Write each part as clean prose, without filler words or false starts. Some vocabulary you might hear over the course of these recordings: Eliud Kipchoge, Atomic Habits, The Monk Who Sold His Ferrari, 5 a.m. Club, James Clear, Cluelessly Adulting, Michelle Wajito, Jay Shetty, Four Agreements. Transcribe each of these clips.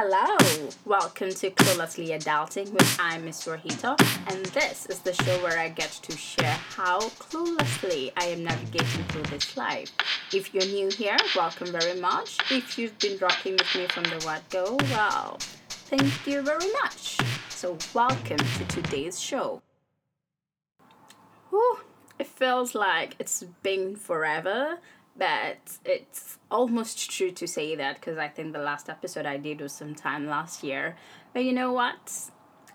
Hello, welcome to Cluelessly Adulting with I'm Miss Wajito, and this is the show where I get to share how cluelessly I am navigating through this life. If you're new here, welcome very much. If you've been rocking with me from the word go, wow, thank you very much. So welcome to today's show. Whew, it feels like it's been forever. But it's almost true to say that because I think the last episode I did was sometime last year. But you know what?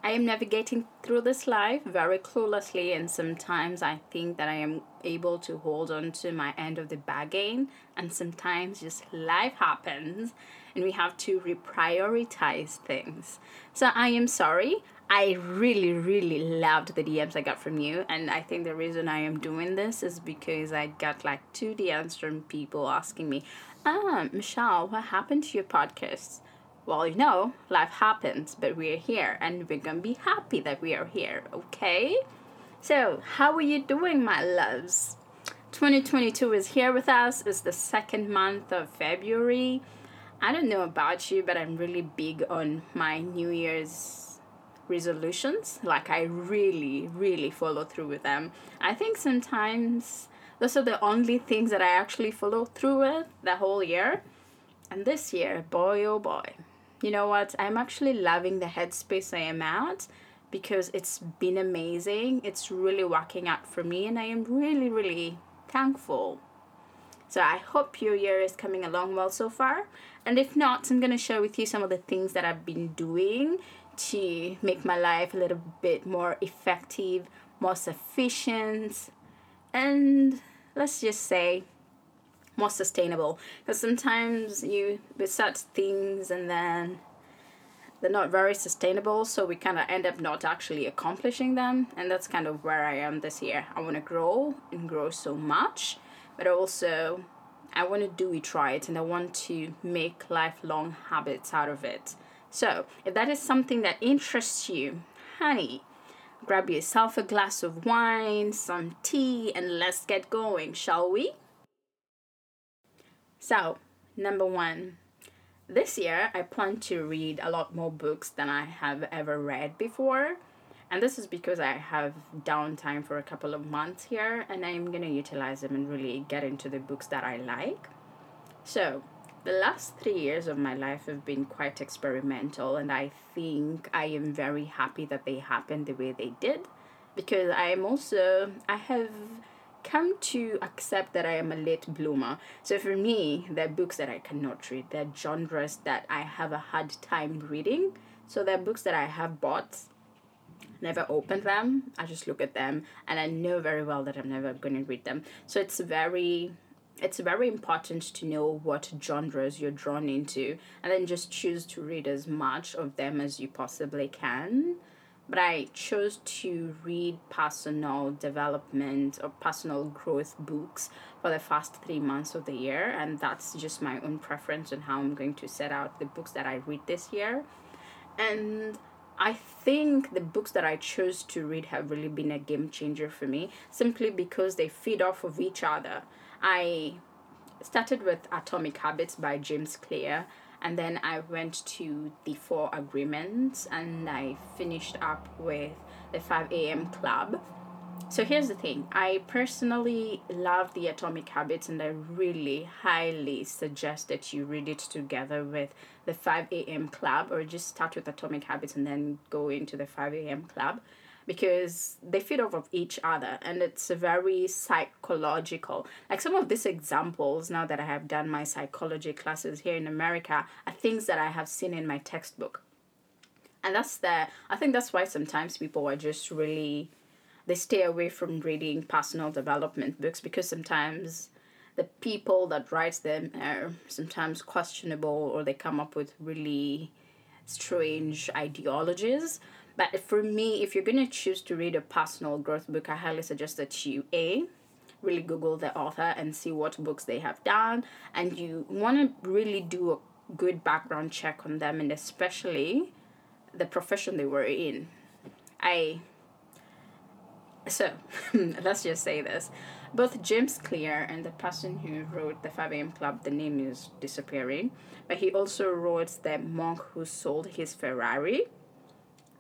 I am navigating through this life very cluelessly, and sometimes I think that I am able to hold on to my end of the bargain, and sometimes just life happens and we have to reprioritize things. So I am sorry. I really loved the DMs I got from you, and I think the reason I am doing this is because I got like 2 DMs from people asking me, Michelle, what happened to your podcast? Well, you know, life happens, but we're here, and we're gonna be happy that we are here, okay? So, how are you doing, my loves? 2022 is here with us. It's the second month of February. I don't know about you, but I'm really big on my New Year's resolutions. Like, I really follow through with them. I think sometimes those are the only things that I actually follow through with the whole year. And this year, boy oh boy, you know what, I'm actually loving the headspace I am at, because it's been amazing. It's really working out for me, and I am really thankful. So I hope your year is coming along well so far, and if not, I'm gonna share with you some of the things that I've been doing to make my life a little bit more effective, more sufficient, and let's just say more sustainable. Because sometimes you research things and then they're not very sustainable, so we kind of end up not actually accomplishing them. And that's kind of where I am this year. I want to grow and grow so much, but also I want to do it right, and I want to make lifelong habits out of it. So, if that is something that interests you, honey, grab yourself a glass of wine, some tea, and let's get going, shall we? So, number 1. This year, I plan to read a lot more books than I have ever read before. And this is because I have downtime for a couple of months here, and I'm going to utilize them and really get into the books that I like. So, the last 3 years of my life have been quite experimental, and I think I am very happy that they happened the way they did, because I have come to accept that I am a late bloomer. So for me, there are books that I cannot read, there are genres that I have a hard time reading. So there are books that I have bought, never opened them, I just look at them, and I know very well that I'm never going to read them. So it's very important to know what genres you're drawn into, and then just choose to read as much of them as you possibly can. But I chose to read personal development or personal growth books for the first 3 months of the year, and that's just my own preference on how I'm going to set out the books that I read this year. And I think the books that I chose to read have really been a game changer for me, simply because they feed off of each other. I started with Atomic Habits by James Clear, and then I went to the Four Agreements, and I finished up with the 5 a.m. Club. So here's the thing. I personally love the Atomic Habits, and I really highly suggest that you read it together with the 5 a.m. Club, or just start with Atomic Habits and then go into the 5 a.m. Club, because they feed off of each other, and it's very psychological. Like, some of these examples, now that I have done my psychology classes here in America, are things that I have seen in my textbook. And I think that's why sometimes people are just they stay away from reading personal development books, because sometimes the people that write them are sometimes questionable, or they come up with really strange ideologies. But for me, if you're going to choose to read a personal growth book, I highly suggest that you, really Google the author and see what books they have done. And you want to really do a good background check on them, and especially the profession they were in. So, let's just say this. Both James Clear and the person who wrote the 5 a.m. Club, the name is disappearing, but he also wrote The Monk Who Sold His Ferrari,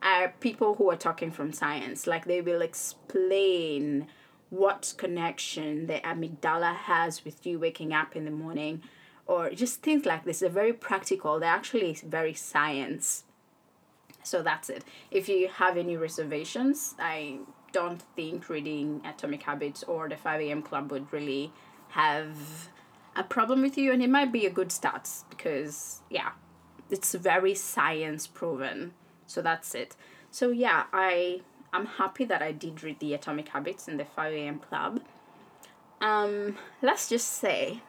are people who are talking from science. Like, they will explain what connection the amygdala has with you waking up in the morning, or just things like this. They're very practical. They're actually very science. So that's it. If you have any reservations, I don't think reading Atomic Habits or the 5 a.m. Club would really have a problem with you. And it might be a good start because, yeah, it's very science proven. So that's it. So yeah, I'm happy that I did read the Atomic Habits in the 5 a.m. Club. Let's just say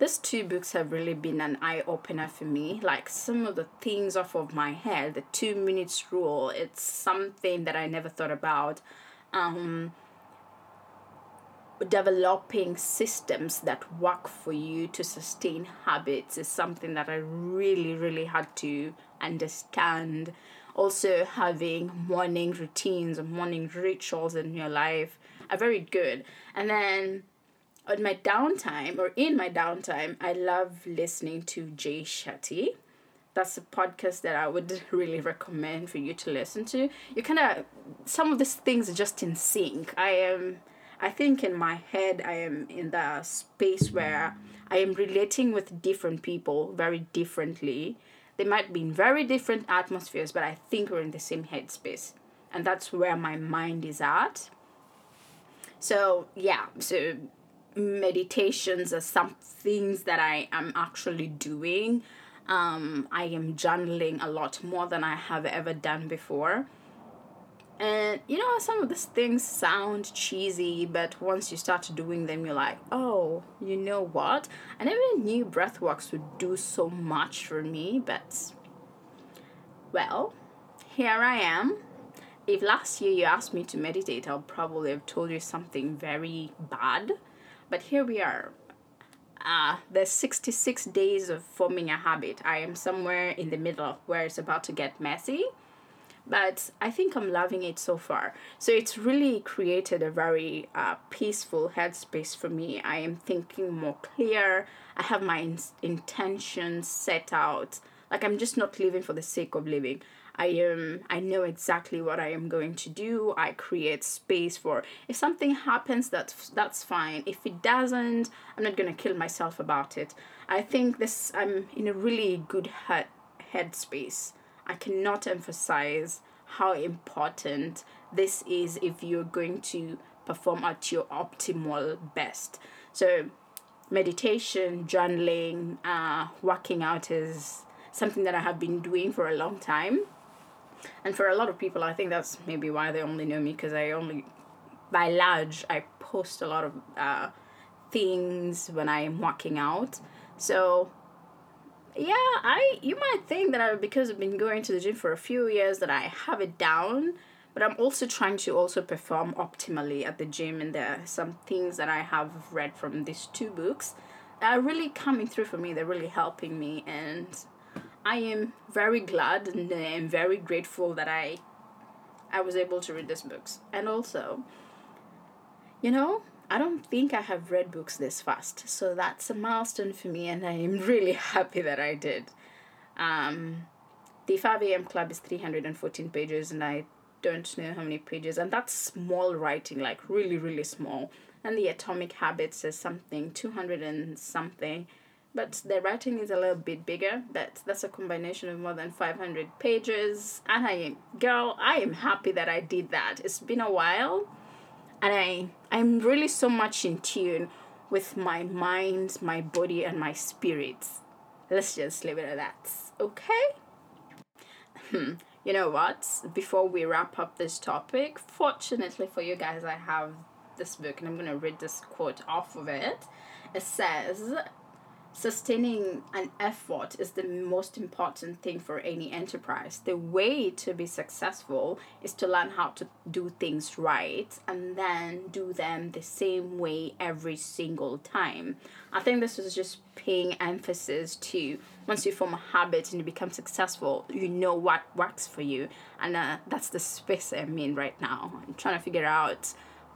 these two books have really been an eye-opener for me. Like, some of the things off of my head, the 2 minutes rule, it's something that I never thought about. Developing systems that work for you to sustain habits is something that I really, really had to understand. Also, having morning routines and morning rituals in your life are very good. And then in my downtime, I love listening to Jay Shetty. That's a podcast that I would really recommend for you to listen to. You kind of, some of these things are just in sync. I think in my head, I am in the space where I am relating with different people very differently. They might be in very different atmospheres, but I think we're in the same headspace. And that's where my mind is at. So, yeah, so meditations are some things that I am actually doing. I am journaling a lot more than I have ever done before. And, you know, some of these things sound cheesy, but once you start doing them, you're like, oh, you know what? I never knew breathworks would do so much for me, but, well, here I am. If last year you asked me to meditate, I'll probably have told you something very bad. But here we are. There's 66 days of forming a habit. I am somewhere in the middle where it's about to get messy. But I think I'm loving it so far. So it's really created a very peaceful headspace for me. I am thinking more clear. I have my intentions set out. Like, I'm just not living for the sake of living. I know exactly what I am going to do. I create space for, if something happens, that's fine. If it doesn't, I'm not going to kill myself about it. I think I'm in a really good headspace. I cannot emphasize how important this is if you're going to perform at your optimal best. So meditation, journaling, working out is something that I have been doing for a long time. And for a lot of people, I think that's maybe why they only know me, because by large, I post a lot of things when I'm working out. So, yeah, you might think that because I've been going to the gym for a few years that I have it down, but I'm also trying to also perform optimally at the gym, and there are some things that I have read from these two books that are really coming through for me. They're really helping me, and I am very glad and I am very grateful that I was able to read these books. And also, you know, I don't think I have read books this fast, so that's a milestone for me, and I am really happy that I did. The 5 a.m. Club is 314 pages, and I don't know how many pages, and that's small writing, like really, really small. And the Atomic Habits is something, 200 and something, but the writing is a little bit bigger, but that's a combination of more than 500 pages, and I am happy that I did that. It's been a while. And I'm really so much in tune with my mind, my body, and my spirits. Let's just leave it at that, okay? You know what? Before we wrap up this topic, fortunately for you guys, I have this book, and I'm going to read this quote off of it. It says, "Sustaining an effort is the most important thing for any enterprise. The way to be successful is to learn how to do things right and then do them the same way every single time." I think this is just paying emphasis to, once you form a habit and you become successful, you know what works for you. And that's the space I'm in right now. I'm trying to figure out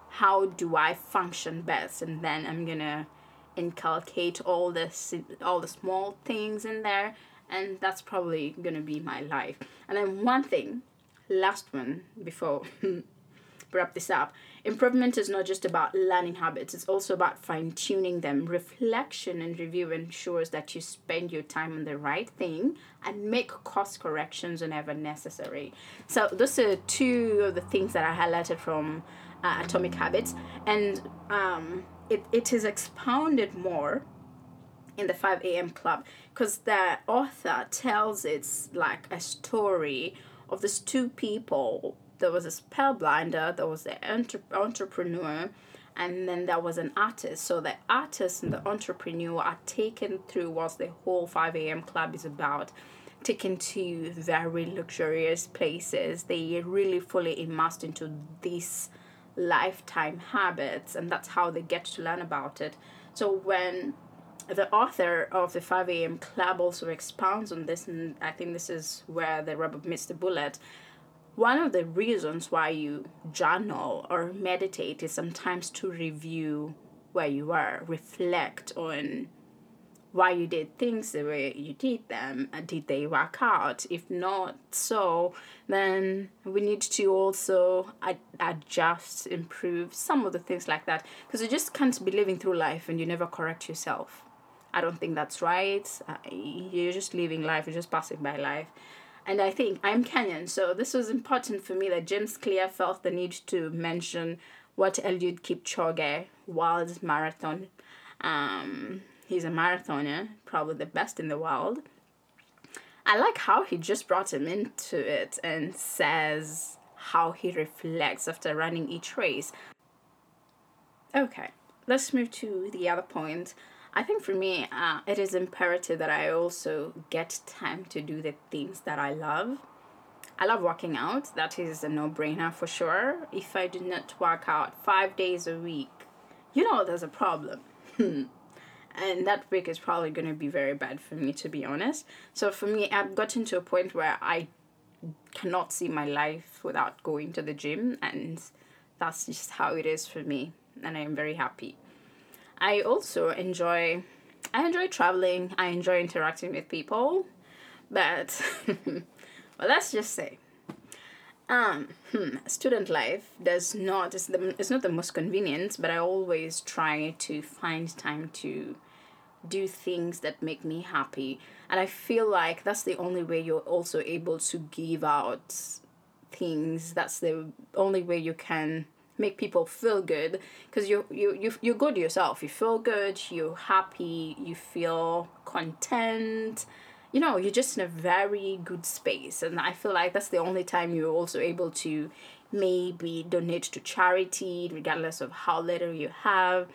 how do I function best? And then I'm gonna inculcate all the small things in there, and that's probably gonna be my life. And then one thing, last one before wrap this up, improvement is not just about learning habits, it's also about fine-tuning them. Reflection and review ensures that you spend your time on the right thing and make course corrections whenever necessary. So those are two of the things that I highlighted from Atomic Habits, and it is expounded more in the 5 a.m. Club, because the author tells it's like a story of these two people. There was a spellblinder, there was the entrepreneur, and then there was an artist. So the artist and the entrepreneur are taken through what the whole 5 a.m. Club is about, taken to very luxurious places. They really fully immersed into these lifetime habits, and that's how they get to learn about it. So when the author of the 5 a.m. Club also expounds on this, and I think this is where the rubber meets the bullet. One of the reasons why you journal or meditate is sometimes to review where you are, reflect on why you did things the way you did them, and did they work out? If not so, then we need to also adjust, improve, some of the things like that. Because you just can't be living through life and you never correct yourself. I don't think that's right. You're just living life, you're just passing by life. And I think I'm Kenyan, so this was important for me that James Clear felt the need to mention what Eliud Kipchoge World Marathon. He's a marathoner, probably the best in the world. I like how he just brought him into it and says how he reflects after running each race. Okay, let's move to the other point. I think for me, it is imperative that I also get time to do the things that I love. I love working out. That is a no-brainer for sure. If I do not work out 5 days a week, you know there's a problem. And that week is probably going to be very bad for me, to be honest. So for me, I've gotten to a point where I cannot see my life without going to the gym. And that's just how it is for me. And I am very happy. I also enjoy traveling, I enjoy interacting with people, but well, let's just say, student life it's not the most convenient, but I always try to find time to do things that make me happy, and I feel like that's the only way you're also able to give out things, that's the only way you can make people feel good, because you're good yourself, you feel good, you're happy, you feel content, you know, you're just in a very good space. And I feel like that's the only time you're also able to maybe donate to charity, regardless of how little you have.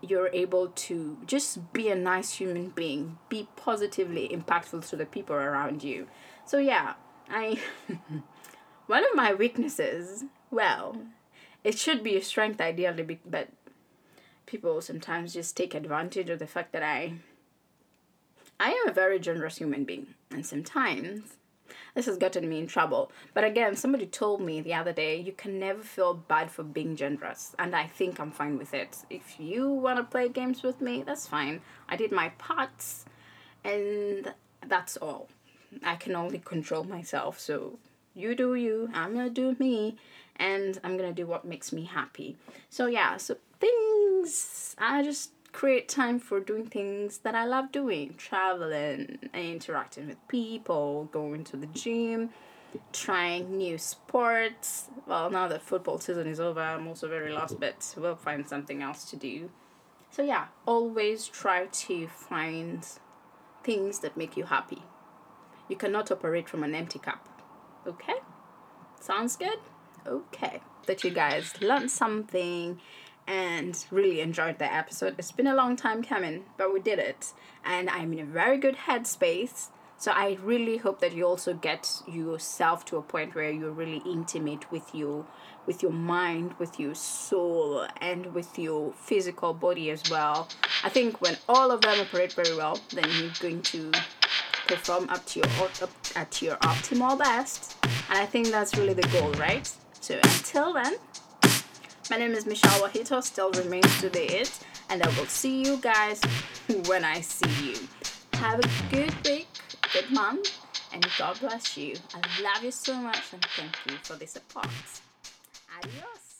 You're able to just be a nice human being, be positively impactful to the people around you. So yeah, one of my weaknesses, it should be a strength ideally, but people sometimes just take advantage of the fact that I am a very generous human being, and sometimes this has gotten me in trouble. But again, somebody told me the other day, you can never feel bad for being generous, and I think I'm fine with it. If you want to play games with me, that's fine. I did my parts, and that's all. I can only control myself, so you do you, I'm gonna do me, and I'm gonna do what makes me happy. So yeah, I just create time for doing things that I love doing, traveling, interacting with people, going to the gym, trying new sports. Well, now that football season is over, I'm also very lost, but we'll find something else to do. So yeah, always try to find things that make you happy. You cannot operate from an empty cup. Okay, sounds good. Okay, that you guys learned something and really enjoyed the episode. It's been a long time coming, but we did it, and I'm in a very good headspace. So I really hope that you also get yourself to a point where you're really intimate with your mind, with your soul, and with your physical body as well. I think when all of them operate very well, then you're going to perform up at your optimal best, and I think that's really the goal, right? So until then, My name is Michelle Wajito, still remains to be it, and I will see you guys when I see you. Have a good week, good month, and God bless you. I love you so much, and thank you for the support. Adios.